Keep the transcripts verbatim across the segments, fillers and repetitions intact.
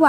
หว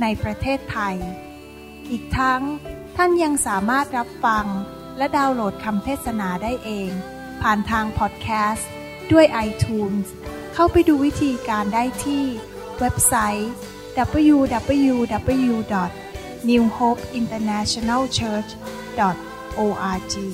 ในประเทศไทยอีกทั้งท่านยังสามารถรับฟังและดาวน์โหลดคำเทศนาได้เองผ่านทางพอดแคสต์ด้วย iTunes เข้าไปดูวิธีการได้ที่เว็บไซต์ ดับเบิลยู ดับเบิลยู ดับเบิลยู ดอท นิวโฮปอินเตอร์เนชันแนลเชิร์ช ดอท โอ อาร์ จี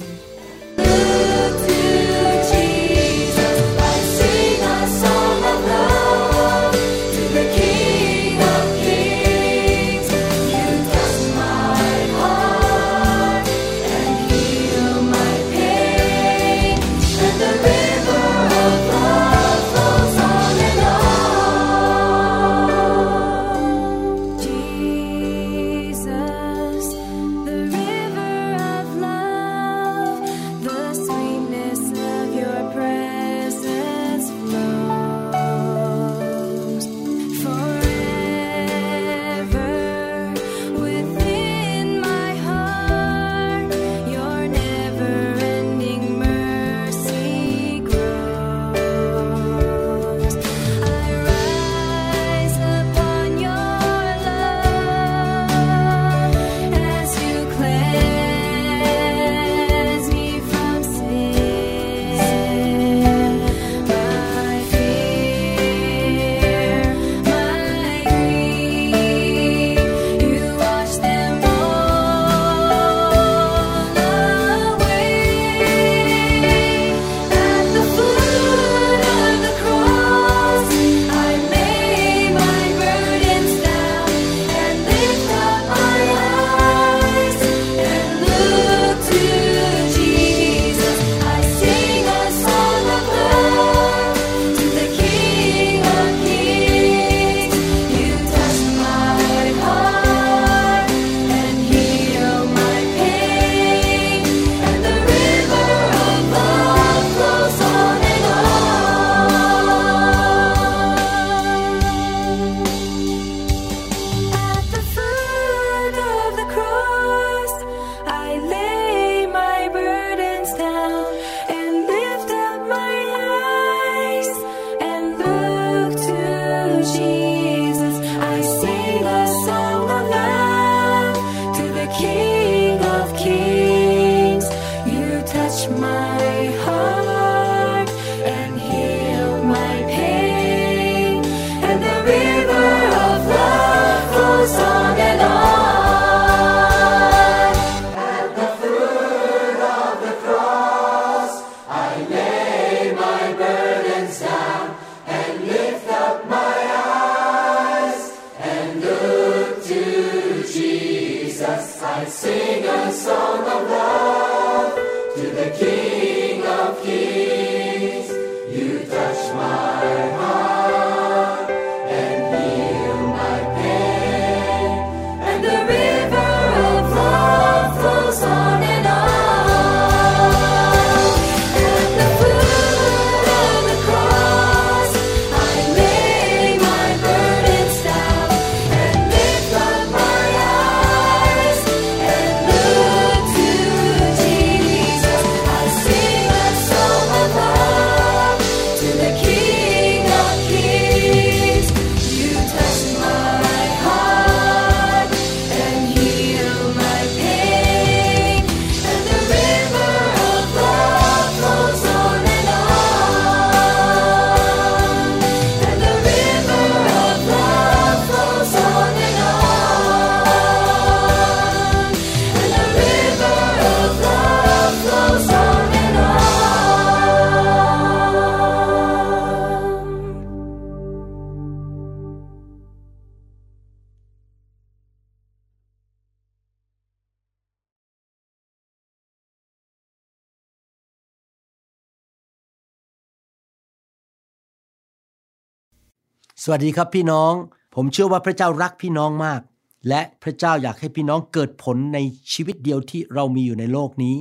สวัสดีครับพี่น้องผมเชื่อว่าพระเจ้ารักพี่น้องมาก และพระเจ้าอยากให้พี่น้องเกิดผลในชีวิตเดียวที่เรามีอยู่ในโลกนี้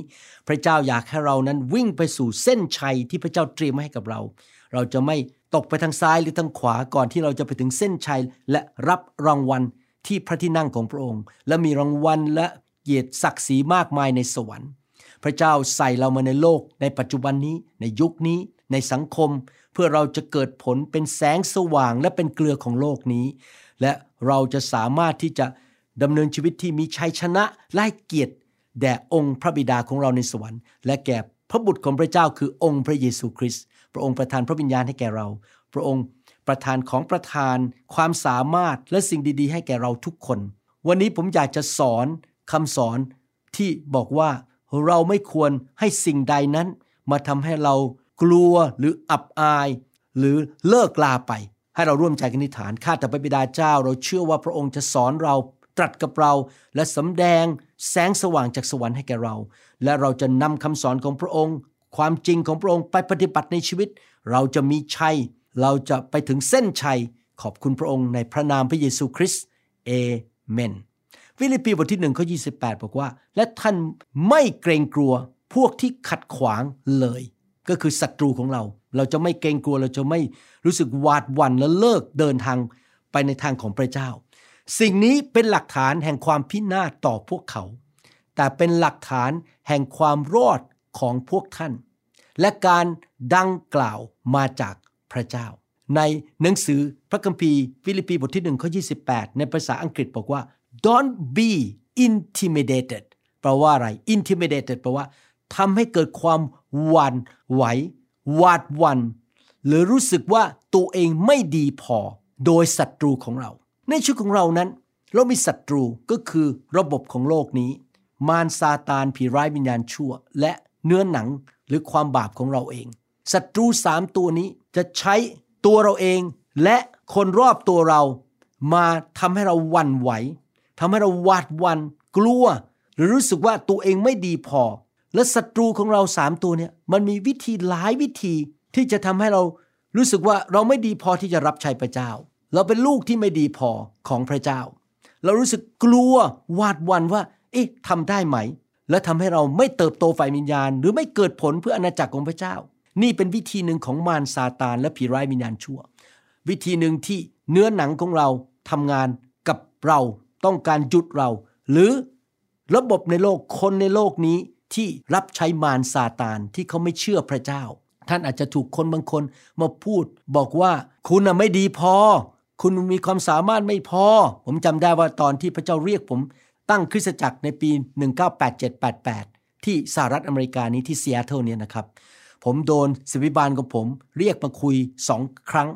พระเจ้าอยากให้เรานั้นวิ่งไปสู่เส้นชัยที่พระเจ้าเตรียมให้กับเราเราจะไม่ตกไปทางซ้ายหรือทางขวาก่อนที่เราจะไปถึงเส้นชัยและรับรางวัลที่พระที่นั่งของพระองค์และมีรางวัลและเกียรติศักดิ์ศรีมากมายในสวรรค์พระเจ้าใส่เรามาในโลกในปัจจุบันนี้ในยุคนี้ในสังคมเพื่อเราจะเกิดผลเป็นแสงสว่างและเป็นเกลือของโลกนี้และเราจะสามารถที่จะดำเนินชีวิตที่มีชัยชนะและเกียรติแด่องค์พระบิดาของเราในสวรรค์และแก่พระบุตรของพระเจ้าคือองค์พระเยซูคริสต์พระองค์ประทานพระวิญญาณให้แก่เราพระองค์ประทานของประทานความสามารถและสิ่งดีๆให้แก่เราทุกคนวันนี้ผมอยากจะสอนคำสอนที่บอกว่าเราไม่ควรให้สิ่งใดนั้นมาทำให้เรากลัวหรืออับอายหรือเลิกลาไปให้เราร่วมใจกันอธิษฐานข้าแต่พระบิดาเจ้าเราเชื่อว่าพระองค์จะสอนเราตรัสกับเราและสำแดงแสงสว่างจากสวรรค์ให้แก่เราและเราจะนำคำสอนของพระองค์ความจริงของพระองค์ไปปฏิบัติในชีวิตเราจะมีชัยเราจะไปถึงเส้นชัยขอบคุณพระองค์ในพระนามพระเยซูคริสต์เอเมนฟิลิปปีบทที่หนึ่งข้อยี่สิบแปดบอกว่าและท่านไม่เกรงกลัวพวกที่ขัดขวางเลยก็คือศัตรูของเราเราจะไม่เกรงกลัวเราจะไม่รู้สึกหวาดหวั่นและเลิกเดินทางไปในทางของพระเจ้าสิ่งนี้เป็นหลักฐานแห่งความพินาศต่อพวกเขาแต่เป็นหลักฐานแห่งความรอดของพวกท่านและการดังกล่าวมาจากพระเจ้าในหนังสือพระคัมภีร์ฟิลิปปีบทที่หนึ่งข้อยี่สิบแปดในภาษาอังกฤษบอกว่า Don't be intimidated แปลว่าอะไร intimidated แปลว่าทำให้เกิดความหวั่นไหวหวาดหวั่นหรือรู้สึกว่าตัวเองไม่ดีพอโดยศัตรูของเราในชีวิตของเรานั้นเรามีศัตรูก็คือระบบของโลกนี้มารซาตานผีร้ายวิญญาณชั่วและเนื้อหนังหรือความบาปของเราเองศัตรูสามตัวนี้จะใช้ตัวเราเองและคนรอบตัวเรามาทำให้เราหวั่นไหวทำให้เราหวาดหวั่นกลัวหรือรู้สึกว่าตัวเองไม่ดีพอและศัตรูของเราสามตัวเนี่ยมันมีวิธีหลายวิธีที่จะทำให้เรารู้สึกว่าเราไม่ดีพอที่จะรับใช้พระเจ้าเราเป็นลูกที่ไม่ดีพอของพระเจ้าเรารู้สึกกลัวหวาดหวั่นว่าเอ๊ะทำได้ไหมและทำให้เราไม่เติบโตฝ่ายวิญญาณหรือไม่เกิดผลเพื่ออาณาจักรของพระเจ้านี่เป็นวิธีหนึ่งของมารซาตานและผีร้ายวิญญาณชั่ววิธีหนึ่งที่เนื้อหนังของเราทำงานกับเราต้องการหยุดเราหรือระบบในโลกคนในโลกนี้ที่รับใช้มารซาตานที่เขาไม่เชื่อพระเจ้าท่านอาจจะถูกคนบางคนมาพูดบอกว่าคุณน่ะไม่ดีพอคุณมีความสามารถไม่พอผมจำได้ว่าตอนที่พระเจ้าเรียกผมตั้งคริสตจักรในปีหนึ่งเก้าแปดเจ็ด แปดแปดที่สหรัฐอเมริกานี้ที่ซีแอตเทิลเนี่ยนะครับผมโดนศิษย์ภิบาลของผมเรียกมาคุยสองครั้ง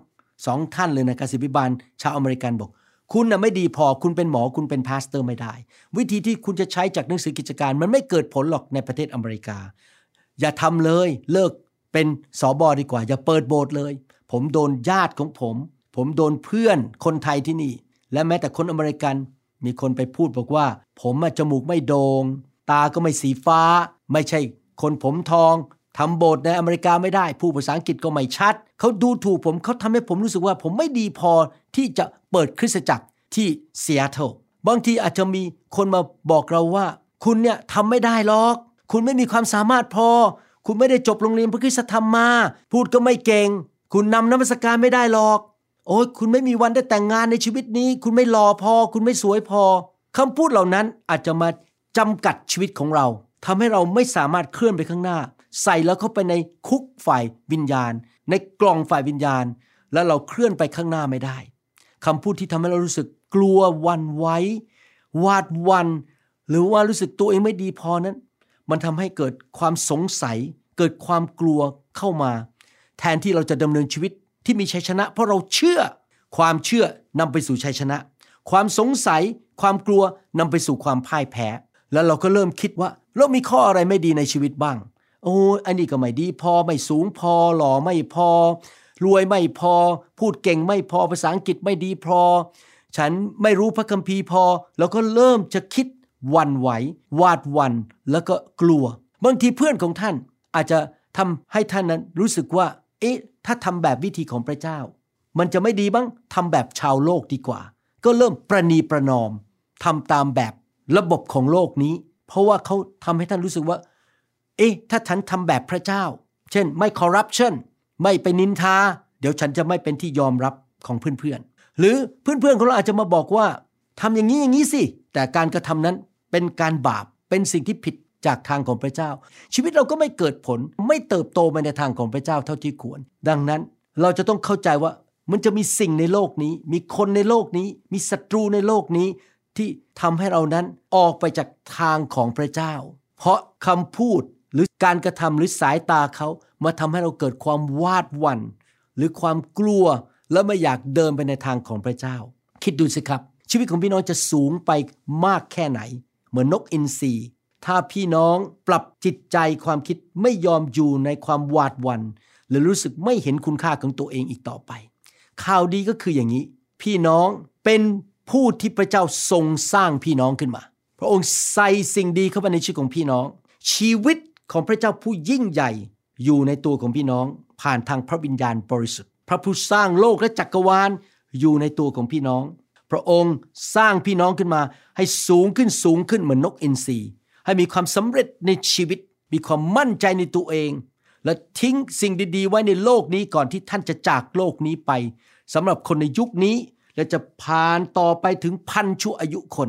สองท่านเลยนะครับศิษย์ภิบาลชาวอเมริกันบอกคุณน่ะไม่ดีพอคุณเป็นหมอคุณเป็นพาสเตอร์ไม่ได้วิธีที่คุณจะใช้จากหนังสือกิจการมันไม่เกิดผลหรอกในประเทศอเมริกาอย่าทำเลยเลิกเป็นสบดีกว่าอย่าเปิดโบสถ์เลยผมโดนญาติของผมผมโดนเพื่อนคนไทยที่นี่และแม้แต่คนอเมริกันมีคนไปพูดบอกว่าผมจมูกไม่โดง่งตาก็ไม่สีฟ้าไม่ใช่คนผมทองทำโบสถ์ในอเมริกาไม่ได้พูดภาษาอังกฤษก็ไม่ชัดเขาดูถูกผมเขาทำให้ผมรู้สึกว่าผมไม่ดีพอที่จะเปิดคริสตจักรที่ซีแอตเทิลบางทีอาจจะมีคนมาบอกเราว่าคุณเนี่ยทำไม่ได้หรอกคุณไม่มีความสามารถพอคุณไม่ได้จบโรงเรียนพระคริสตธรรมมาพูดก็ไม่เก่งคุณนำนมัสการไม่ได้หรอกโอ้ยคุณไม่มีวันได้แต่งงานในชีวิตนี้คุณไม่หล่อพอคุณไม่สวยพอคำพูดเหล่านั้นอาจจะมาจำกัดชีวิตของเราทำให้เราไม่สามารถเคลื่อนไปข้างหน้าใส่แล้วเข้าไปในคุกฝ่ายวิญญาณในกล่องฝ่ายวิญญาณแล้วเราเคลื่อนไปข้างหน้าไม่ได้คำพูดที่ทำให้เรารู้สึกกลัวหวั่นไหวหวาดหวั่นหรือว่ารู้สึกตัวเองไม่ดีพอนั้นมันทำให้เกิดความสงสัยเกิดความกลัวเข้ามาแทนที่เราจะดำเนินชีวิตที่มีชัยชนะเพราะเราเชื่อความเชื่อนำไปสู่ชัยชนะความสงสัยความกลัวนำไปสู่ความพ่ายแพ้แล้วเราก็เริ่มคิดว่าเรามีข้ออะไรไม่ดีในชีวิตบ้างโอ้อันนี้ก็ไม่ดีพอไม่สูงพอหล่อไม่พอรวยไม่พอพูดเก่งไม่พอภาษาอังกฤษไม่ดีพอฉันไม่รู้พระคัมภีร์พอแล้วก็เริ่มจะคิดหวั่นไหวหวาดหวั่นแล้วก็กลัวบางทีเพื่อนของท่านอาจจะทำให้ท่านนั้นรู้สึกว่าเอ๊ะถ้าทำแบบวิธีของพระเจ้ามันจะไม่ดีบ้างทำแบบชาวโลกดีกว่าก็เริ่มประนีประนอม ทำตามแบบระบบของโลกนี้เพราะว่าเขาทำให้ท่านรู้สึกว่าเอ๊ะถ้าฉันทำแบบพระเจ้าเช่นไม่คอร์รัปชันไม่ไปนินทาเดี๋ยวฉันจะไม่เป็นที่ยอมรับของเพื่อนๆหรือเพื่อนๆของเราอาจจะมาบอกว่าทำอย่างนี้อย่างนี้สิแต่การกระทำนั้นเป็นการบาปเป็นสิ่งที่ผิดจากทางของพระเจ้าชีวิตเราก็ไม่เกิดผลไม่เติบโตไปในทางของพระเจ้าเท่าที่ควรดังนั้นเราจะต้องเข้าใจว่ามันจะมีสิ่งในโลกนี้มีคนในโลกนี้มีศัตรูในโลกนี้ที่ทำให้เรานั้นออกไปจากทางของพระเจ้าเพราะคำพูดหรือการกระทำหรือสายตาเขามาทำให้เราเกิดความวาดหวั่นหรือความกลัวและไม่อยากเดินไปในทางของพระเจ้าคิดดูสิครับชีวิตของพี่น้องจะสูงไปมากแค่ไหนเหมือนนกอินทรีถ้าพี่น้องปรับจิตใจความคิดไม่ยอมอยู่ในความหวาดหวั่นหรือรู้สึกไม่เห็นคุณค่าของตัวเองอีกต่อไปข่าวดีก็คืออย่างนี้พี่น้องเป็นผู้ที่พระเจ้าทรงสร้างพี่น้องขึ้นมาพระองค์ใส่สิ่งดีเข้าไปในชีวิตของพี่น้องชีวิตของพระเจ้าผู้ยิ่งใหญ่อยู่ในตัวของพี่น้องผ่านทางพระวิญญาณบริสุทธิ์พระผู้สร้างโลกและจักรวาลอยู่ในตัวของพี่น้องพระองค์สร้างพี่น้องขึ้นมาให้สูงขึ้นสูงขึ้นเหมือนนกอินทรีให้มีความสำเร็จในชีวิตมีความมั่นใจในตัวเองและทิ้งสิ่งดีๆไว้ในโลกนี้ก่อนที่ท่านจะจากโลกนี้ไปสำหรับคนในยุคนี้และจะผ่านต่อไปถึงพันชั่วอายุคน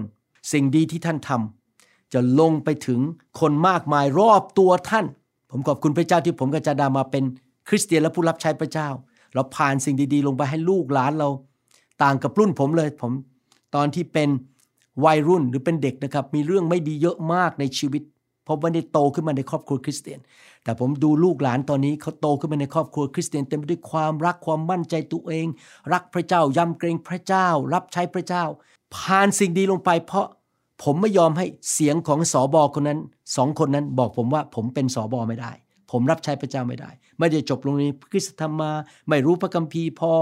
สิ่งดีที่ท่านทำจะลงไปถึงคนมากมายรอบตัวท่านผมขอบคุณพระเจ้าที่ผมกับจาดามาเป็นคริสเตียนและผู้รับใช้พระเจ้าเราผ่านสิ่งดีๆลงไปให้ลูกหลานเราต่างกับรุ่นผมเลยผมตอนที่เป็นวัยรุ่นหรือเป็นเด็กนะครับมีเรื่องไม่ดีเยอะมากในชีวิตเพราะว่าได้โตขึ้นมาในครอบครัวคริสเตียนแต่ผมดูลูกหลานตอนนี้เขาโตขึ้นมาในครอบครัวคริสเตียนเต็มไปด้วยความรักความมั่นใจตัวเองรักพระเจ้ายำเกรงพระเจ้ารับใช้พระเจ้าผ่านสิ่งดีลงไปเพราะผมไม่ยอมให้เสียงของสบคนนั้นสองคนนั้นบอกผมว่าผมเป็นสบไม่ได้ผมรับใช้พระเจ้าไม่ได้ไม่ได้จบโรงเรียนคริสตธรรมมาไม่รู้พระคัมภีร์พอ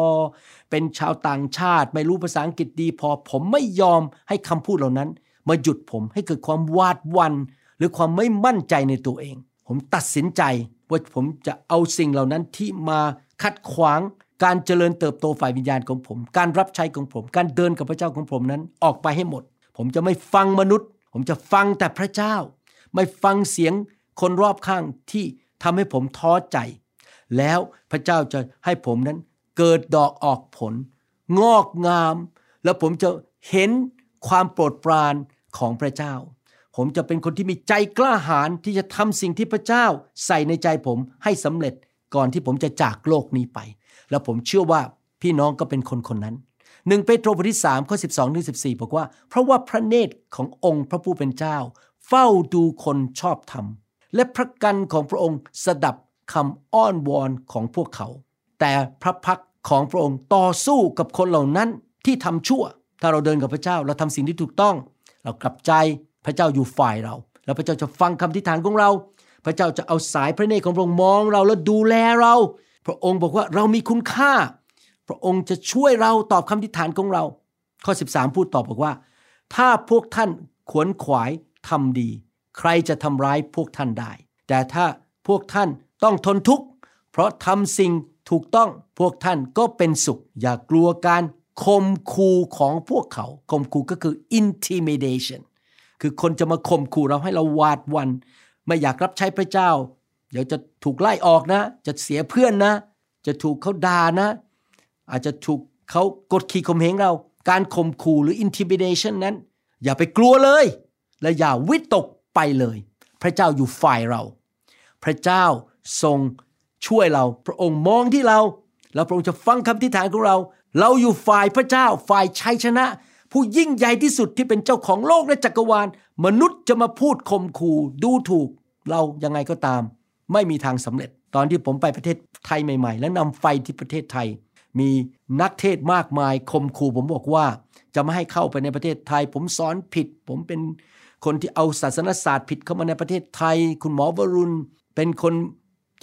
เป็นชาวต่างชาติไม่รู้ภาษาอังกฤษดีพอผมไม่ยอมให้คำพูดเหล่านั้นมาหยุดผมให้เกิดความหวาดหวั่นหรือความไม่มั่นใจในตัวเองผมตัดสินใจว่าผมจะเอาสิ่งเหล่านั้นที่มาขัดขวางการเจริญเติบโตฝ่ายวิญญาณของผมการรับใช้ของผมการเดินกับพระเจ้าของผมนั้นออกไปให้หมดผมจะไม่ฟังมนุษย์ผมจะฟังแต่พระเจ้าไม่ฟังเสียงคนรอบข้างที่ทำให้ผมท้อใจแล้วพระเจ้าจะให้ผมนั้นเกิดดอกออกผลงอกงามแล้วผมจะเห็นความโปรดปรานของพระเจ้าผมจะเป็นคนที่มีใจกล้าหาญที่จะทำสิ่งที่พระเจ้าใส่ในใจผมให้สำเร็จก่อนที่ผมจะจากโลกนี้ไปแล้วผมเชื่อว่าพี่น้องก็เป็นคนคนนั้นหนึ่งเปโตรบทที่สามข้อสิบสองถึงสิบสี่บอกว่าเพราะว่าพระเนตรขององค์พระผู้เป็นเจ้าเฝ้าดูคนชอบธรรมและพระกรรณของพระองค์สดับคำอ้อนวอนของพวกเขาแต่พระพักของพระองค์ต่อสู้กับคนเหล่านั้นที่ทำชั่วถ้าเราเดินกับพระเจ้าเราทำสิ่งที่ถูกต้องเรากลับใจพระเจ้าอยู่ฝ่ายเราแล้วพระเจ้าจะฟังคำอธิษฐานของเราพระเจ้าจะเอาสายพระเนตรของพระองค์มองเราและดูแลเราพระองค์บอกว่าเรามีคุณค่าพระองค์จะช่วยเราตอบคำอธิษฐานของเราข้อสิบสามพูดต่อบอกว่าถ้าพวกท่านขวนขวายทำดีใครจะทำร้ายพวกท่านได้แต่ถ้าพวกท่านต้องทนทุกข์เพราะทำสิ่งถูกต้องพวกท่านก็เป็นสุขอย่ากลัวการข่มขู่ของพวกเขาข่มขู่ก็คือ intimidation คือคนจะมาข่มขู่เราให้เราหวาดหวั่นไม่อยากรับใช้พระเจ้าเดี๋ยวจะถูกไล่ออกนะจะเสียเพื่อนนะจะถูกเขาด่านะอาจจะถูกเขากดขี่ข่มเหงเราการข่มขู่หรือ intimidation นั้นอย่าไปกลัวเลยและอย่าวิตกไปเลยพระเจ้าอยู่ฝ่ายเราพระเจ้าทรงช่วยเราพระองค์มองที่เราแล้วพระองค์จะฟังคำอธิษฐานของเราเราอยู่ฝ่ายพระเจ้าฝ่ายชัยชนะผู้ยิ่งใหญ่ที่สุดที่เป็นเจ้าของโลกและจักรวาลมนุษย์จะมาพูดข่มขู่ดูถูกเรายังไงก็ตามไม่มีทางสำเร็จตอนที่ผมไปประเทศไทยใหม่ๆและนำไฟที่ประเทศไทยมีนักเทศน์มากมายข่มขู่ผมบอกว่าจะไม่ให้เข้าไปในประเทศไทยผมสอนผิดผมเป็นคนที่เอาศาสนศาสตร์ผิดเข้ามาในประเทศไทยคุณหมอวรุณเป็นคน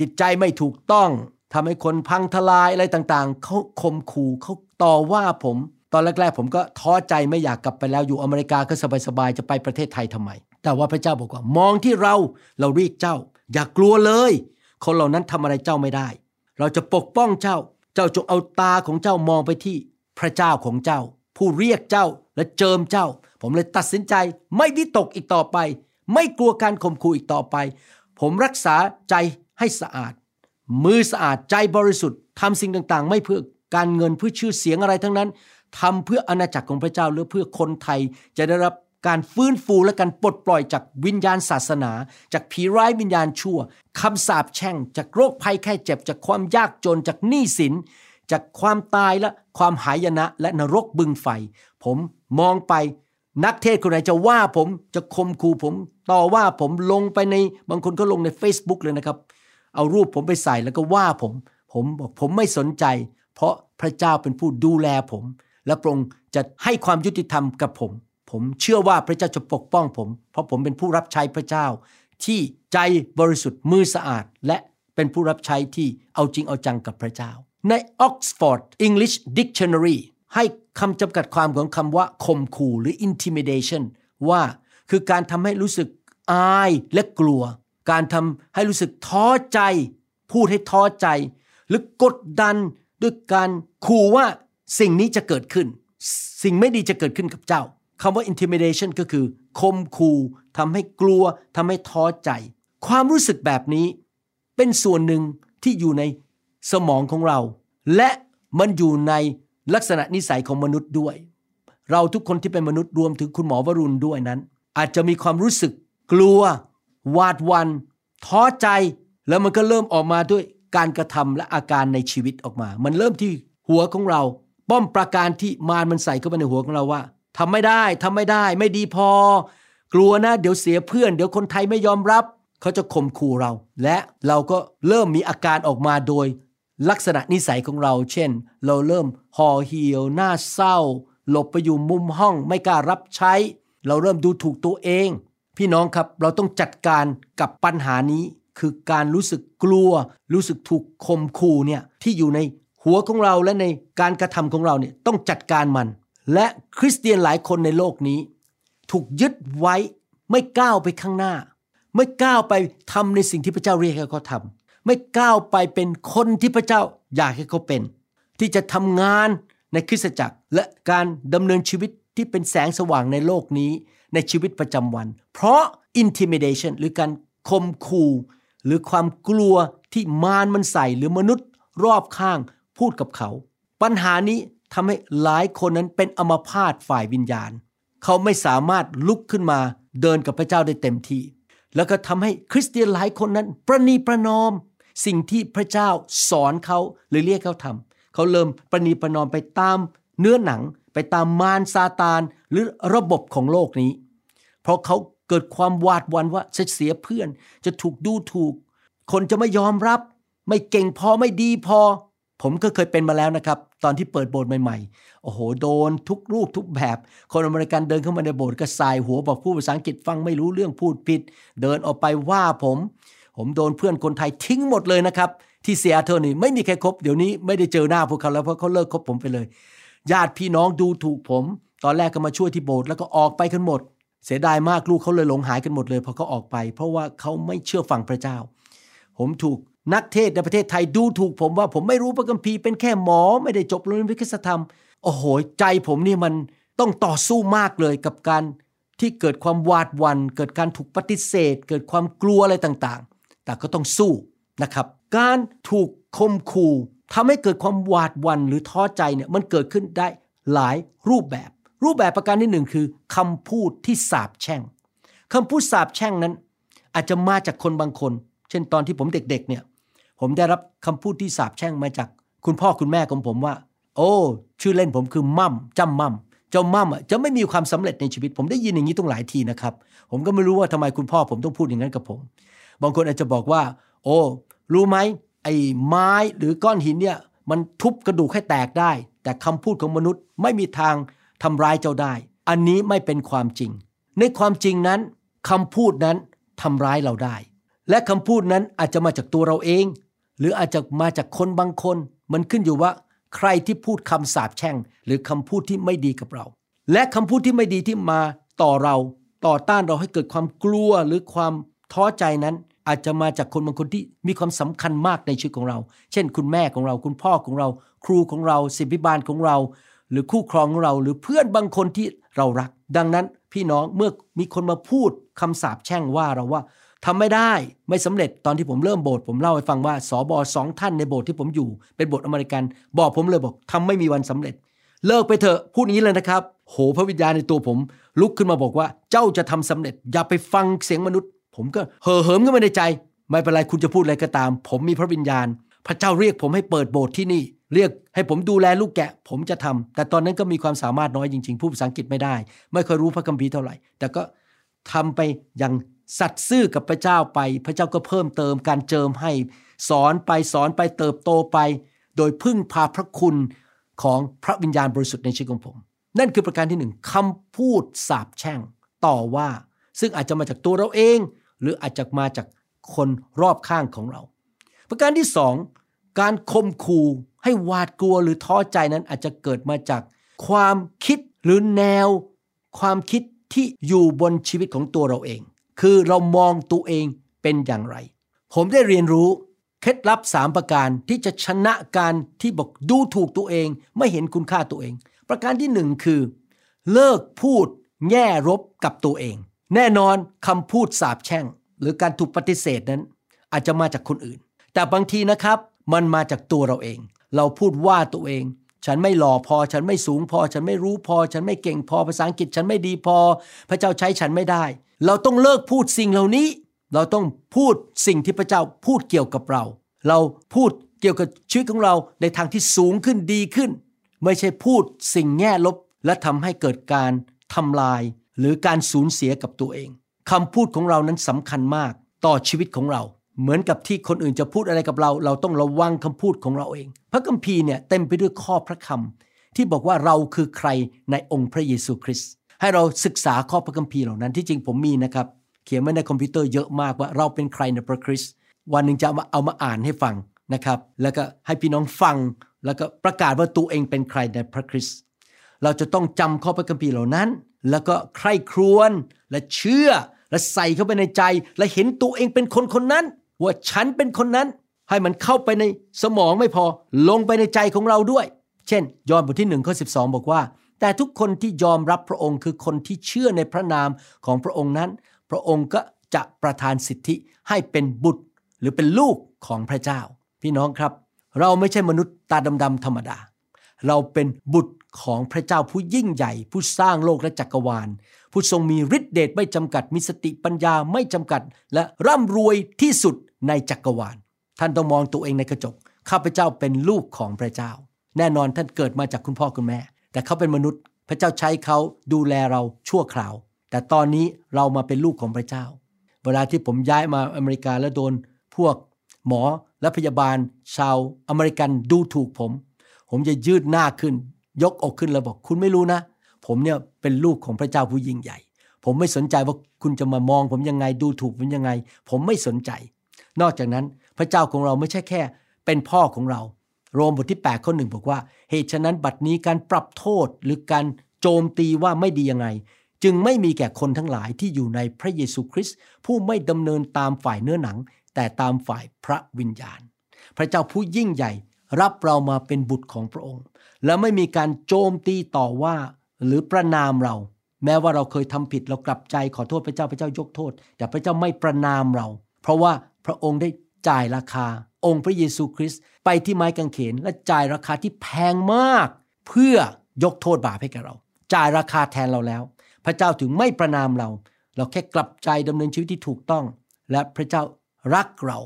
จิตใจไม่ถูกต้องทำให้คนพังทลายอะไรต่างๆเขาข่มขู่เขาต่อว่าผมตอนแรกๆผมก็ท้อใจไม่อยากกลับไปแล้วอยู่อเมริกาก็สบายๆจะไปประเทศไทยทำไมแต่ว่าพระเจ้าบอกว่ามองที่เราเราเรียกเจ้าอย่ากลัวเลยคนเหล่านั้นทำอะไรเจ้าไม่ได้เราจะปกป้องเจ้าเจ้าจงเอาตาของเจ้ามองไปที่พระเจ้าของเจ้า ผู้เรียกเจ้าและเจิมเจ้าผมเลยตัดสินใจไม่วิตกอีกต่อไปไม่กลัวการข่มขู่อีกต่อไปผมรักษาใจให้สะอาดมือสะอาดใจบริสุทธิ์ทำสิ่งต่างๆไม่เพื่อการเงินเพื่อชื่อเสียงอะไรทั้งนั้นทำเพื่ออาณาจักรของพระเจ้าหรือเพื่อคนไทยจะได้รับการฟื้นฟูและการปลดปล่อยจากวิญญาณศาสนาจากผีร้ายวิญญาณชั่วคำสาปแช่งจากโรคภัยไข้เจ็บจากความยากจนจากหนี้สินจากความตายและความหายนะและนรกบึงไฟผมมองไปนักเทศคนไหนจะว่าผมจะคมคูผมต่อว่าผมลงไปในบางคนก็ลงใน Facebook เลยนะครับเอารูปผมไปใส่แล้วก็ว่าผมผมบอกผมไม่สนใจเพราะพระเจ้าเป็นผู้ดูแลผมและพระองค์จะให้ความยุติธรรมกับผมผมเชื่อว่าพระเจ้าจะปกป้องผมเพราะผมเป็นผู้รับใช้พระเจ้าที่ใจบริสุทธิ์มือสะอาดและเป็นผู้รับใช้ที่เอาจริงเอาจังกับพระเจ้าใน Oxford English Dictionary ให้คำจำกัดความของคำว่าข่มขู่หรือ intimidation ว่าคือการทำให้รู้สึกอายและกลัวการทำให้รู้สึกท้อใจพูดให้ท้อใจหรือกดดันด้วยการขู่ว่าสิ่งนี้จะเกิดขึ้นสิ่งไม่ดีจะเกิดขึ้นกับเจ้าคำว่า intimidation ก็คือข่มขู่ทำให้กลัวทำให้ท้อใจความรู้สึกแบบนี้เป็นส่วนหนึ่งที่อยู่ในสมองของเราและมันอยู่ในลักษณะนิสัยของมนุษย์ด้วยเราทุกคนที่เป็นมนุษย์รวมถึงคุณหมอวรุณด้วยนั้นอาจจะมีความรู้สึกกลัวหวาดหวั่นท้อใจแล้วมันก็เริ่มออกมาด้วยการกระทำและอาการในชีวิตออกมามันเริ่มที่หัวของเราป้อมปราการที่มารมันใส่เข้าไปในหัวของเราว่าทำไม่ได้ทำไม่ได้ไม่ดีพอกลัวนะเดี๋ยวเสียเพื่อนเดี๋ยวคนไทยไม่ยอมรับเขาจะข่มขู่เราและเราก็เริ่มมีอาการออกมาโดยลักษณะนิสัยของเราเช่นเราเริ่มห่อเหี่ยวหน้าเศร้าหลบไปอยู่มุมห้องไม่กล้ารับใช้เราเริ่มดูถูกตัวเองพี่น้องครับเราต้องจัดการกับปัญหานี้คือการรู้สึกกลัวรู้สึกถูกข่มขู่เนี่ยที่อยู่ในหัวของเราและในการกระทำของเราเนี่ยต้องจัดการมันและคริสเตียนหลายคนในโลกนี้ถูกยึดไว้ไม่ก้าวไปข้างหน้าไม่ก้าวไปทำในสิ่งที่พระเจ้าเรียกให้เขาทำไม่ก้าวไปเป็นคนที่พระเจ้าอยากให้เขาเป็นที่จะทำงานในคริสตจักรและการดำเนินชีวิตที่เป็นแสงสว่างในโลกนี้ในชีวิตประจำวันเพราะ intimidation หรือการข่มขู่หรือความกลัวที่มารมันใส่หรือมนุษย์รอบข้างพูดกับเขาปัญหานี้ทำให้หลายคนนั้นเป็นอัมพาตฝ่ายวิญญาณเขาไม่สามารถลุกขึ้นมาเดินกับพระเจ้าได้เต็มที่แล้วก็ทำให้คริสเตียนหลายคนนั้นประนีประนอมสิ่งที่พระเจ้าสอนเขาหรือเรียกเขาทำเขาเริ่มประนีประนอมไปตามเนื้อหนังไปตามมารซาตานหรือระบบของโลกนี้เพราะเขาเกิดความหวาดหวั่นว่าจะเสียเพื่อนจะถูกดูถูกคนจะไม่ยอมรับไม่เก่งพอไม่ดีพอผมก็เคยเป็นมาแล้วนะครับตอนที่เปิดโบสถ์ใหม่ๆโอ้โหโดนทุกรูปทุกแบบคนอเมริกันเดินเข้ามาในโบสถ์ก็สายหัวบอกพูดภาษาอังกฤษฟังไม่รู้เรื่องพูดผิดเดินออกไปว่าผมผมโดนเพื่อนคนไทยทิ้งหมดเลยนะครับที่เซียเทอร์นี่ไม่มีใครคบเดี๋ยวนี้ไม่ได้เจอหน้าพวกเขาแล้วเพราะเขาเลิกคบผมไปเลยญาติพี่น้องดูถูกผมตอนแรกก็มาช่วยที่โบสถ์แล้วก็ออกไปกันหมดเสียดายมากลูกเขาเลยหลงหายกันหมดเลยพอเขาออกไปเพราะว่าเขาไม่เชื่อฟังพระเจ้าผมถูกนักเทศในประเทศไทยดูถูกผมว่าผมไม่รู้พระคัมภีร์เป็นแค่หมอไม่ได้จบโรงเรียนวิทยาธรรมโอ้โหใจผมนี่มันต้องต่อสู้มากเลยกับการที่เกิดความหวาดหวั่นเกิดการถูกปฏิเสธเกิดความกลัวอะไรต่างๆแต่ก็ต้องสู้นะครับการถูกข่มขู่ทำให้เกิดความหวาดหวั่นหรือท้อใจเนี่ยมันเกิดขึ้นได้หลายรูปแบบรูปแบบประการที่หนึ่งคือคำพูดที่สาปแช่งคำพูดสาปแช่งนั้นอาจจะมาจากคนบางคนเช่นตอนที่ผมเด็กๆเนี่ยผมได้รับคำพูดที่สาปแช่งมาจากคุณพ่อคุณแม่ของผมว่าโอ้ชื่อเล่นผมคือมั่มจำมั่มเจ้ามั่มอ่ะจะไม่มีความสำเร็จในชีวิตผมได้ยินอย่างนี้ต้องหลายทีนะครับผมก็ไม่รู้ว่าทำไมคุณพ่อผมต้องพูดอย่างนั้นกับผมบางคนอาจจะบอกว่าโอ้รู้ไหมไอ้ไม้หรือก้อนหินเนี่ยมันทุบกระดูกให้แตกได้แต่คำพูดของมนุษย์ไม่มีทางทำร้ายเจ้าได้อันนี้ไม่เป็นความจริงในความจริงนั้นคำพูดนั้นทำร้ายเราได้และคำพูดนั้นอาจจะมาจากตัวเราเองหรืออาจจะมาจากคนบางคนมันขึ้นอยู่ว่าใครที่พูดคำสาปแช่งหรือคำพูดที่ไม่ดีกับเราและคำพูดที่ไม่ดีที่มาต่อเราต่อต้านเราให้เกิดความกลัวหรือความท้อใจนั้นอาจจะมาจากคนบางคนที่มีความสำคัญมากในชีวิตของเราเช่นคุณแม่ของเราคุณพ่อของเราครูของเราศิษยาภิบาลของเรา หรือคู่ครองเราหรือเพื่อนบางคนที่เรารักดังนั้นพี่น้องเมื่อมีคนมาพูดคำสาปแช่งว่าเราว่าทำไม่ได้ไม่สำเร็จตอนที่ผมเริ่มโบสถ์ผมเล่าให้ฟังว่าสบสองท่านในโบสถ์ที่ผมอยู่เป็นโบสถ์อเมริกันบอกผมเลยบอกทำไม่มีวันสำเร็จเลิกไปเถอะพูดอย่างนี้เลยนะครับโหพระวิญญาณในตัวผมลุกขึ้นมาบอกว่าเจ้าจะทำสำเร็จอย่าไปฟังเสียงมนุษย์ผมก็เห่อเหิมขึ้นมาในใจไม่เป็นไรคุณจะพูดอะไรก็ตามผมมีพระวิญญาณพระเจ้าเรียกผมให้เปิดโบสถ์ที่นี่เรียกให้ผมดูแลลูกแกะผมจะทำแต่ตอนนั้นก็มีความสามารถน้อยจริงๆพูดภาษาอังกฤษไม่ได้ไม่ค่อยรู้พระคัมภีร์เท่าไหร่แต่ก็ทำไปอย่างสัตย์ซื่อกับพระเจ้าไปพระเจ้าก็เพิ่มเติมการเจิมให้สอนไปสอนไปเติบโตไปโดยพึ่งพาพระคุณของพระวิญญาณบริสุทธิ์ในชีวิตของผมนั่นคือประการที่หนึ่งคำพูดสาปแช่งต่อว่าซึ่งอาจจะมาจากตัวเราเองหรืออาจจะมาจากคนรอบข้างของเราประการที่สองการข่มขู่ให้หวาดกลัวหรือท้อใจนั้นอาจจะเกิดมาจากความคิดหรือแนวความคิดที่อยู่บนชีวิตของตัวเราเองคือเรามองตัวเองเป็นอย่างไรผมได้เรียนรู้เคล็ดลับสามประการที่จะชนะการที่บอกดูถูกตัวเองไม่เห็นคุณค่าตัวเองประการที่หนึ่งคือเลิกพูดแง่ลบกับตัวเองแน่นอนคำพูดสาปแช่งหรือการถูกปฏิเสธนั้นอาจจะมาจากคนอื่นแต่บางทีนะครับมันมาจากตัวเราเองเราพูดว่าตัวเองฉันไม่หล่อพอฉันไม่สูงพอฉันไม่รู้พอฉันไม่เก่งพอภาษาอังกฤษฉันไม่ดีพอพระเจ้าใช้ฉันไม่ได้เราต้องเลิกพูดสิ่งเหล่านี้เราต้องพูดสิ่งที่พระเจ้าพูดเกี่ยวกับเราเราพูดเกี่ยวกับชีวิตของเราในทางที่สูงขึ้นดีขึ้นไม่ใช่พูดสิ่งแง่ลบและทำให้เกิดการทำลายหรือการสูญเสียกับตัวเองคำพูดของเรานั้นสำคัญมากต่อชีวิตของเราเหมือนกับที่คนอื่นจะพูดอะไรกับเราเราต้องระวังคำพูดของเราเองพระคัมภีร์เนี่ยเต็มไปด้วยข้อพระคำที่บอกว่าเราคือใครในองค์พระเยซูคริสต์ให้เราศึกษาข้อพระคัมภีร์เหล่านั้นที่จริงผมมีนะครับเขียนไว้ในคอมพิวเตอร์เยอะมากว่าเราเป็นใครในพระคริสต์วันหนึ่งจะมาเอามาอ่านให้ฟังนะครับแล้วก็ให้พี่น้องฟังแล้วก็ประกาศว่าตัวเองเป็นใครในพระคริสต์เราจะต้องจำข้อพระคัมภีร์เหล่านั้นแล้วก็ใคร่ครวญและเชื่อและใส่เข้าไปในใจและเห็นตัวเองเป็นคนคนนั้นว่าฉันเป็นคนนั้นให้มันเข้าไปในสมองไม่พอลงไปในใจของเราด้วยเช่นยอห์นบทที่หนึ่งข้อสิบสองบอกว่าแต่ทุกคนที่ยอมรับพระองค์คือคนที่เชื่อในพระนามของพระองค์นั้นพระองค์ก็จะประทานสิทธิให้เป็นบุตรหรือเป็นลูกของพระเจ้าพี่น้องครับเราไม่ใช่มนุษย์ตาดำๆธรรมดาเราเป็นบุตรของพระเจ้าผู้ยิ่งใหญ่ผู้สร้างโลกและจักรวาลผู้ทรงมีฤทธิเดชไม่จำกัดมีสติปัญญาไม่จำกัดและร่ำรวยที่สุดในจักรวาลท่านต้องมองตัวเองในกระจกข้าพเจ้าเป็นลูกของพระเจ้าแน่นอนท่านเกิดมาจากคุณพ่อคุณแม่แต่เขาเป็นมนุษย์พระเจ้าใช้เขาดูแลเราชั่วคราวแต่ตอนนี้เรามาเป็นลูกของพระเจ้าเวลาที่ผมย้ายมาอเมริกาแล้วโดนพวกหมอและพยาบาลชาวอเมริกันดูถูกผมผมจะยืดหน้าขึ้นยกอกขึ้นแล้วบอกคุณไม่รู้นะผมเนี่ยเป็นลูกของพระเจ้าผู้ยิ่งใหญ่ผมไม่สนใจว่าคุณจะมามองผมยังไงดูถูกผมยังไงผมไม่สนใจนอกจากนั้นพระเจ้าของเราไม่ใช่แค่เป็นพ่อของเราโรมบทที่แปดข้อหนึ่งบอกว่าเหตุฉะนั้นบัดนี้การปรับโทษหรือการโจมตีว่าไม่ดียังไงจึงไม่มีแก่คนทั้งหลายที่อยู่ในพระเยซูคริสต์ผู้ไม่ดำเนินตามฝ่ายเนื้อหนังแต่ตามฝ่ายพระวิญญาณพระเจ้าผู้ยิ่งใหญ่รับเรามาเป็นบุตรของพระองค์และไม่มีการโจมตีต่อว่าหรือประนามเราแม้ว่าเราเคยทำผิดเรากลับใจขอโทษพระเจ้าพระเจ้ายกโทษแต่พระเจ้าไม่ประนามเราเพราะว่าพระองค์ได้จ่ายราคาองค์พระเยซูคริสต์ไปที่ไม้กางเขนและจ่ายราคาที่แพงมากเพื่อยกโทษบาปให้กับเราจ่ายราคาแทนเราแล้วพระเจ้าถึงไม่ประนามเราเราแค่กลับใจดำเนินชีวิตที่ถูกต้องและพระเจ้ารักเรา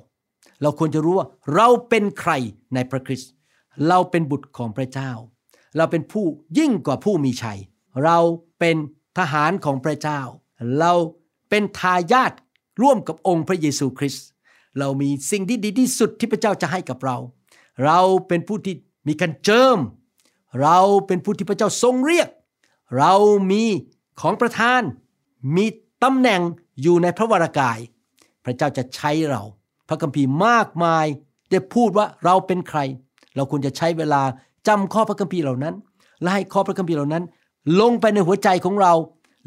เราควรจะรู้ว่าเราเป็นใครในพระคริสต์เราเป็นบุตรของพระเจ้าเราเป็นผู้ยิ่งกว่าผู้มีชัยเราเป็นทหารของพระเจ้าเราเป็นทายาทร่วมกับองค์พระเยซูคริสต์เรามีสิ่งที่ดีที่สุดที่พระเจ้าจะให้กับเราเราเป็นผู้ที่มีการเจิมเราเป็นผู้ที่พระเจ้าทรงเรียกเรามีของประทานมีตำแหน่งอยู่ในพระวรากายพระเจ้าจะใช้เราพระคัมภีร์มากมายได้พูดว่าเราเป็นใครเราควรจะใช้เวลาจำข้อพระคัมภีร์เหล่านั้นและให้ข้อพระคัมภีร์เหล่านั้นลงไปในหัวใจของเรา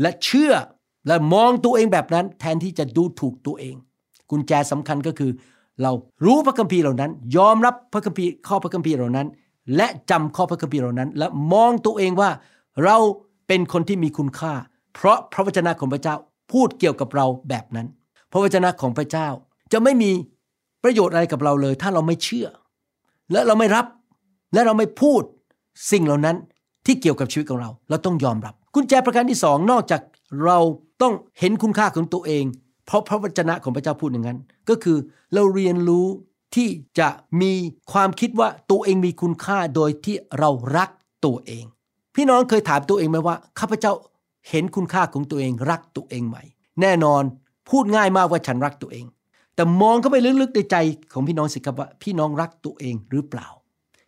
และเชื่อและมองตัวเองแบบนั้นแทนที่จะดูถูกตัวเองกุญแจสำคัญก็คือเรารู้พระคัมภีร์เหล่านั้นยอมรับพระคัมภีร์ข้อพระคัมภีร์เหล่านั้น และจำข้อพระคัมภีร์เหล่านั้นและมองตัวเองว่าเราเป็นคนที่มีคุณค่าเพราะพระวจนะของพระเจ้าพูดเกี่ยวกับเราแบบนั้นพระวจนะของพระเจ้าจะไม่มีประโยชน์อะไรกับเราเลยถ้าเราไม่เชื่อและเราไม่รับและเราไม่พูดสิ่งเหล่านั้นที่เกี่ยวกับชีวิตของเราเราต้องยอมรับกุญแจประการที่สองนอกจากเราต้องเห็นคุณค่าของตัวเองเพราะพระวจนะของพระเจ้าพูดอย่างนั้นก็คือเราเรียนรู้ที่จะมีความคิดว่าตัวเองมีคุณค่าโดยที่เรารักตัวเองพี่น้องเคยถามตัวเองไหมว่าข้าพเจ้าเห็นคุณค่าของตัวเองรักตัวเองไหมแน่นอนพูดง่ายมากว่าฉันรักตัวเองแต่มองเข้าไปลึกๆในใจของพี่น้องสิครับว่าพี่น้องรักตัวเองหรือเปล่า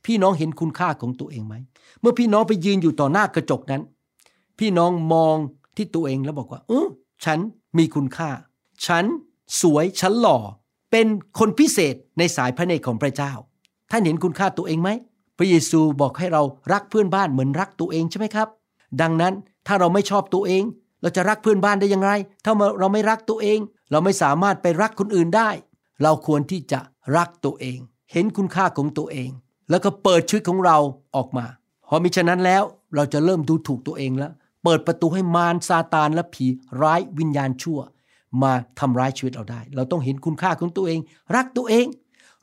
พี่น้องเห็นคุณค่าของตัวเองไหมเมื่อพี่น้องไปยืนอยู่ต่อหน้ากระจกนั้นพี่น้องมองที่ตัวเองแล้วบอกว่าเออฉันมีคุณค่าฉันสวยฉันหล่อเป็นคนพิเศษในสายพระเนตรของพระเจ้าท่านเห็นคุณค่าตัวเองไหมพระเยซูบอกให้เรารักเพื่อนบ้านเหมือนรักตัวเองใช่ไหมครับดังนั้นถ้าเราไม่ชอบตัวเองเราจะรักเพื่อนบ้านได้อย่างไรถ้าเราไม่รักตัวเองเราไม่สามารถไปรักคนอื่นได้เราควรที่จะรักตัวเองเห็นคุณค่าของตัวเองแล้วก็เปิดชีวิตของเราออกมาพอมิฉะนั้นแล้วเราจะเริ่มดูถูกตัวเองแล้วเปิดประตูให้มารซาตานและผีร้ายวิญญาณชั่วมาทำร้ายชีวิตเราได้เราต้องเห็นคุณค่าของตัวเองรักตัวเอง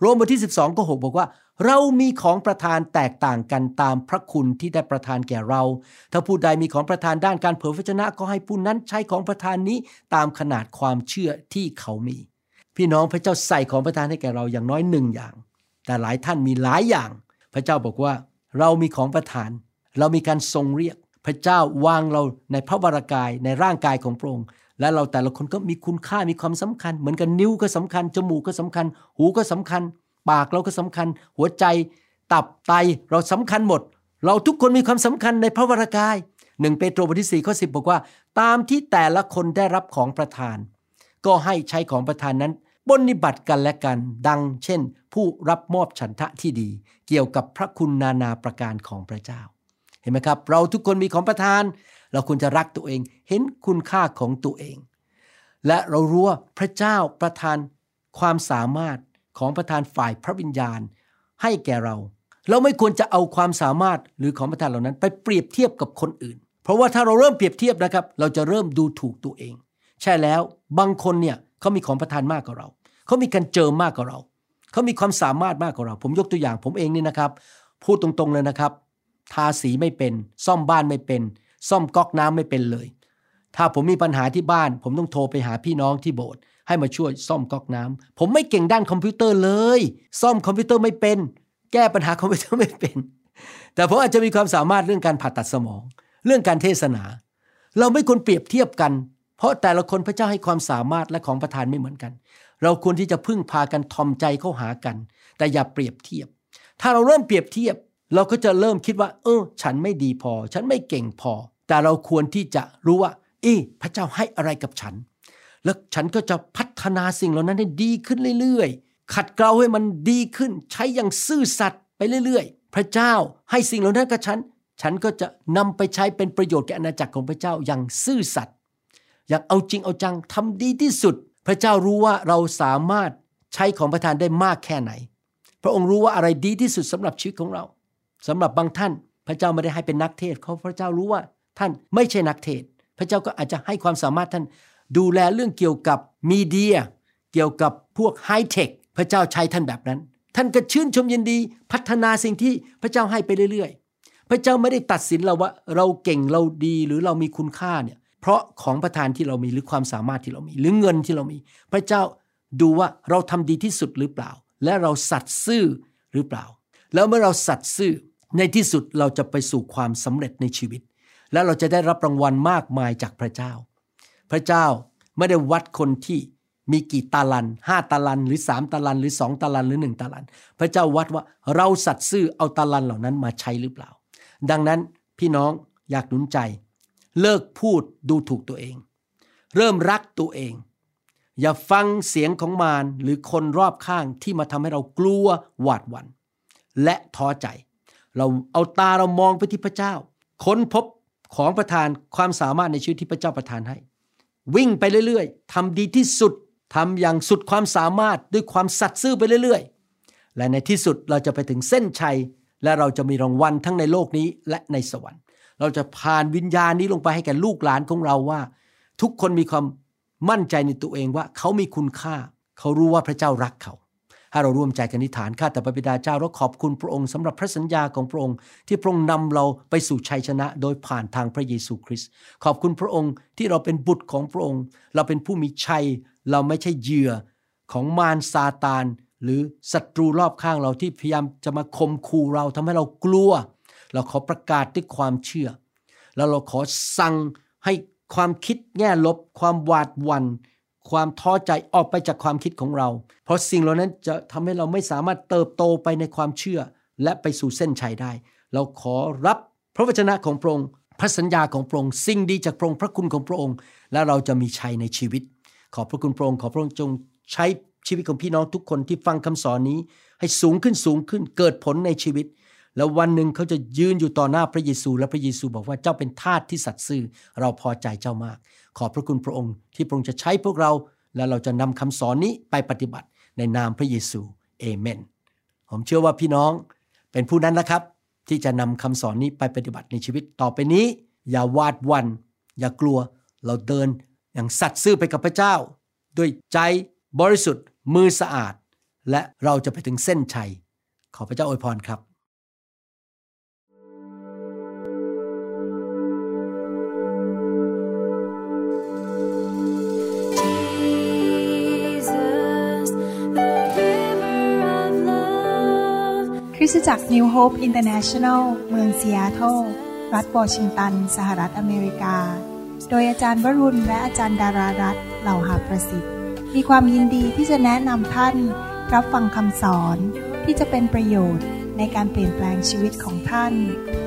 โรมบทที่สิบสองข้อหกบอกว่าเรามีของประทานแตกต่างกันตามพระคุณที่ได้ประทานแก่เราถ้าผู้ใดมีของประทานด้านการเผยพระวจนะก็ให้ผู้นั้นใช้ของประทานนี้ตามขนาดความเชื่อที่เขามีพี่น้องพระเจ้าใส่ของประทานให้แก่เราอย่างน้อยหนึ่งอย่างแต่หลายท่านมีหลายอย่างพระเจ้าบอกว่าเรามีของประทานเรามีการทรงเรียกพระเจ้าวางเราในพระวรกายในร่างกายของพระองค์และเราแต่ละคนก็มีคุณค่ามีความสำคัญเหมือนกันนิ้วก็สำคัญจมูกก็สำคัญหูก็สำคัญปากเราก็สำคัญหัวใจตับไตเราสำคัญหมดเราทุกคนมีความสำคัญในพระวรกายหนึ่งเปโตรบทที่สี่ข้อสิบบอกว่าตามที่แต่ละคนได้รับของประทานก็ให้ใช้ของประทานนั้นปฏิบัติกันและกันดังเช่นผู้รับมอบฉันทะที่ดีเกี่ยวกับพระคุณนานาประการของพระเจ้าเห็นไหมครับเราทุกคนมีของประทานเราควรจะรักตัวเองเห็นคุณค่าของตัวเองและเรารู้ว่าพระเจ้าประทานความสามารถของประทานฝ่ายพระวิญญาณให้แก่เราเราไม่ควรจะเอาความสามารถหรือของประทานเหล่านั้นไปเปรียบเทียบกับคนอื่นเพราะว่าถ้าเราเริ่มเปรียบเทียบนะครับเราจะเริ่มดูถูกตัวเองใช่แล้วบางคนเนี่ยเขามีของประทานมากกว่าเราเขามีการเจิมมากกว่าเราเขามีความสามารถมากกว่าเราผมยกตัวอย่างผมเองนี่นะครับพูดตรงๆเลยนะครับทาสีไม่เป็นซ่อมบ้านไม่เป็นซ่อมก๊อกน้ำไม่เป็นเลยถ้าผมมีปัญหาที่บ้านผมต้องโทรไปหาพี่น้องที่โบสถ์ให้มาช่วยซ่อมก๊อกน้ำผมไม่เก่งด้านคอมพิวเตอร์เลยซ่อมคอมพิวเตอร์ไม่เป็นแก้ปัญหาคอมพิวเตอร์ไม่เป็นแต่ผมอาจจะมีความสามารถเรื่องการผ่าตัดสมองเรื่องการเทศนาเราไม่ควรเปรียบเทียบกันเพราะแต่ละคนพระเจ้าให้ความสามารถและของประทานไม่เหมือนกันเราควรที่จะพึ่งพากันทอมใจเข้าหากันแต่อย่าเปรียบเทียบถ้าเราเริ่มเปรียบเทียบเราก็จะเริ่มคิดว่าเออฉันไม่ดีพอฉันไม่เก่งพอแต่เราควรที่จะรู้ว่าเอ๊ะพระเจ้าให้อะไรกับฉันแล้วฉันก็จะพัฒนาสิ่งเหล่านั้นให้ดีขึ้นเรื่อยๆขัดเกลาให้มันดีขึ้นใช้อย่างซื่อสัตย์ไปเรื่อยๆพระเจ้าให้สิ่งเหล่านั้นกับฉันฉันก็จะนำไปใช้เป็นประโยชน์แก่อาณาจักรของพระเจ้าอย่างซื่อสัตย์อย่างเอาจริงเอาจังทำดีที่สุดพระเจ้ารู้ว่าเราสามารถใช้ของประทานได้มากแค่ไหนพระองค์รู้ว่าอะไรดีที่สุดสำหรับชีวิตของเราสำหรับบางท่านพระเจ้าไม่ได้ให้เป็นนักเทศเขาพระเจ้ารู้ว่าท่านไม่ใช่นักเทศพระเจ้าก็อาจจะให้ความสามารถท่านดูแลเรื่องเกี่ยวกับมีเดียเกี่ยวกับพวกไฮเทคพระเจ้าใช้ท่านแบบนั้นท่านก็ชื่นชมยินดีพัฒนาสิ่งที่พระเจ้าให้ไปเรื่อยๆพระเจ้าไม่ได้ตัดสินเราว่าเราเก่งเราดีหรือเรามีคุณค่าเนี่ยเพราะของประทานที่เรามีหรือความสามารถที่เรามีหรือเงินที่เรามีพระเจ้าดูว่าเราทำดีที่สุดหรือเปล่าและเราสัตย์ซื่อหรือเปล่าแล้วเมื่อเราสัตย์ซื่อในที่สุดเราจะไปสู่ความสำเร็จในชีวิตและเราจะได้รับรางวัลมากมายจากพระเจ้าพระเจ้าไม่ได้วัดคนที่มีกี่ตาลันห้าตาลันหรือสามตาลันหรือสองตาลันหรือหนึ่งตาลันพระเจ้าวัดว่าเราสัตย์ซื่อเอาตาลันเหล่านั้นมาใช้หรือเปล่าดังนั้นพี่น้องอยากหนุนใจเลิกพูดดูถูกตัวเองเริ่มรักตัวเองอย่าฟังเสียงของมารหรือคนรอบข้างที่มาทำให้เรากลัวหวาดหวั่นและท้อใจเราเอาตาเรามองไปที่พระเจ้าค้นพบของประทานความสามารถในชีวิตที่พระเจ้าประทานให้วิ่งไปเรื่อยๆทำดีที่สุดทำอย่างสุดความสามารถด้วยความสัตย์ซื่อไปเรื่อยๆและในที่สุดเราจะไปถึงเส้นชัย และเราจะมีรางวัลทั้งในโลกนี้และในสวรรค์เราจะผ่านวิญญาณนี้ลงไปให้แก่ลูกหลานของเราว่าทุกคนมีความมั่นใจในตัวเองว่าเขามีคุณค่าเขารู้ว่าพระเจ้ารักเขาให้เราร่วมใจกันอธิษฐานข้าแต่พระบิดาเจ้าเราขอบคุณพระองค์สำหรับพระสัญญาของพระองค์ที่พระองค์นำเราไปสู่ชัยชนะโดยผ่านทางพระเยซูคริสต์ขอบคุณพระองค์ที่เราเป็นบุตรของพระองค์เราเป็นผู้มีชัยเราไม่ใช่เหยื่อของมารซาตานหรือศัตรูรอบข้างเราที่พยายามจะมาข่มขู่เราทำให้เรากลัวเราขอประกาศด้วยความเชื่อแล้วเราขอสั่งให้ความคิดแง่ลบความหวาดหวั่นความท้อใจออกไปจากความคิดของเราเพราะสิ่งเหล่านั้นจะทำให้เราไม่สามารถเติบโตไปในความเชื่อและไปสู่เส้นชัยได้เราขอรับพระวจนะของพระองค์พระสัญญาของพระองค์สิ่งดีจากพระองค์พระคุณของพระองค์และเราจะมีชัยในชีวิตขอพระคุณพระองค์ขอพระองค์จงใช้ชีวิตของพี่น้องทุกคนที่ฟังคำสอนนี้ให้สูงขึ้นสูงขึ้นเกิดผลในชีวิตแล้ววันหนึ่งเขาจะยืนอยู่ต่อหน้าพระเยซูและพระเยซูบอกว่าเจ้าเป็นทาสที่สัตย์ซื่อเราพอใจเจ้ามากขอบพระคุณพระองค์ที่พระองค์จะใช้พวกเราและเราจะนำคำสอนนี้ไปปฏิบัติในนามพระเยซูเอเมนผมเชื่อว่าพี่น้องเป็นผู้นั้นนะครับที่จะนำคำสอนนี้ไปปฏิบัติในชีวิตต่อไปนี้อย่าหวาดหวั่นอย่ากลัวเราเดินอย่างสัตย์ซื่อไปกับพระเจ้าด้วยใจบริสุทธิ์มือสะอาดและเราจะไปถึงเส้นชัยขอพระเจ้าอวยพรครับคริสตจักร New Hope International เมืองซีแอตเทิลรัฐวอชิงตันสหรัฐอเมริกาโดยอาจารย์วรุณและอาจารย์ดารารัตน์เหล่าหาประสิทธิ์มีความยินดีที่จะแนะนำท่านรับฟังคำสอนที่จะเป็นประโยชน์ในการเปลี่ยนแปลงชีวิตของท่าน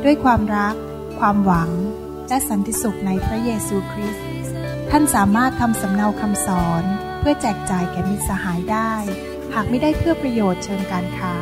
ด้วยความรักความหวังและสันติสุขในพระเยซูคริสต์ท่านสามารถทำสำเนาคำสอนเพื่อแจกจ่ายแก่มิตรสหายได้หากไม่ได้เพื่อประโยชน์เชิงการค้า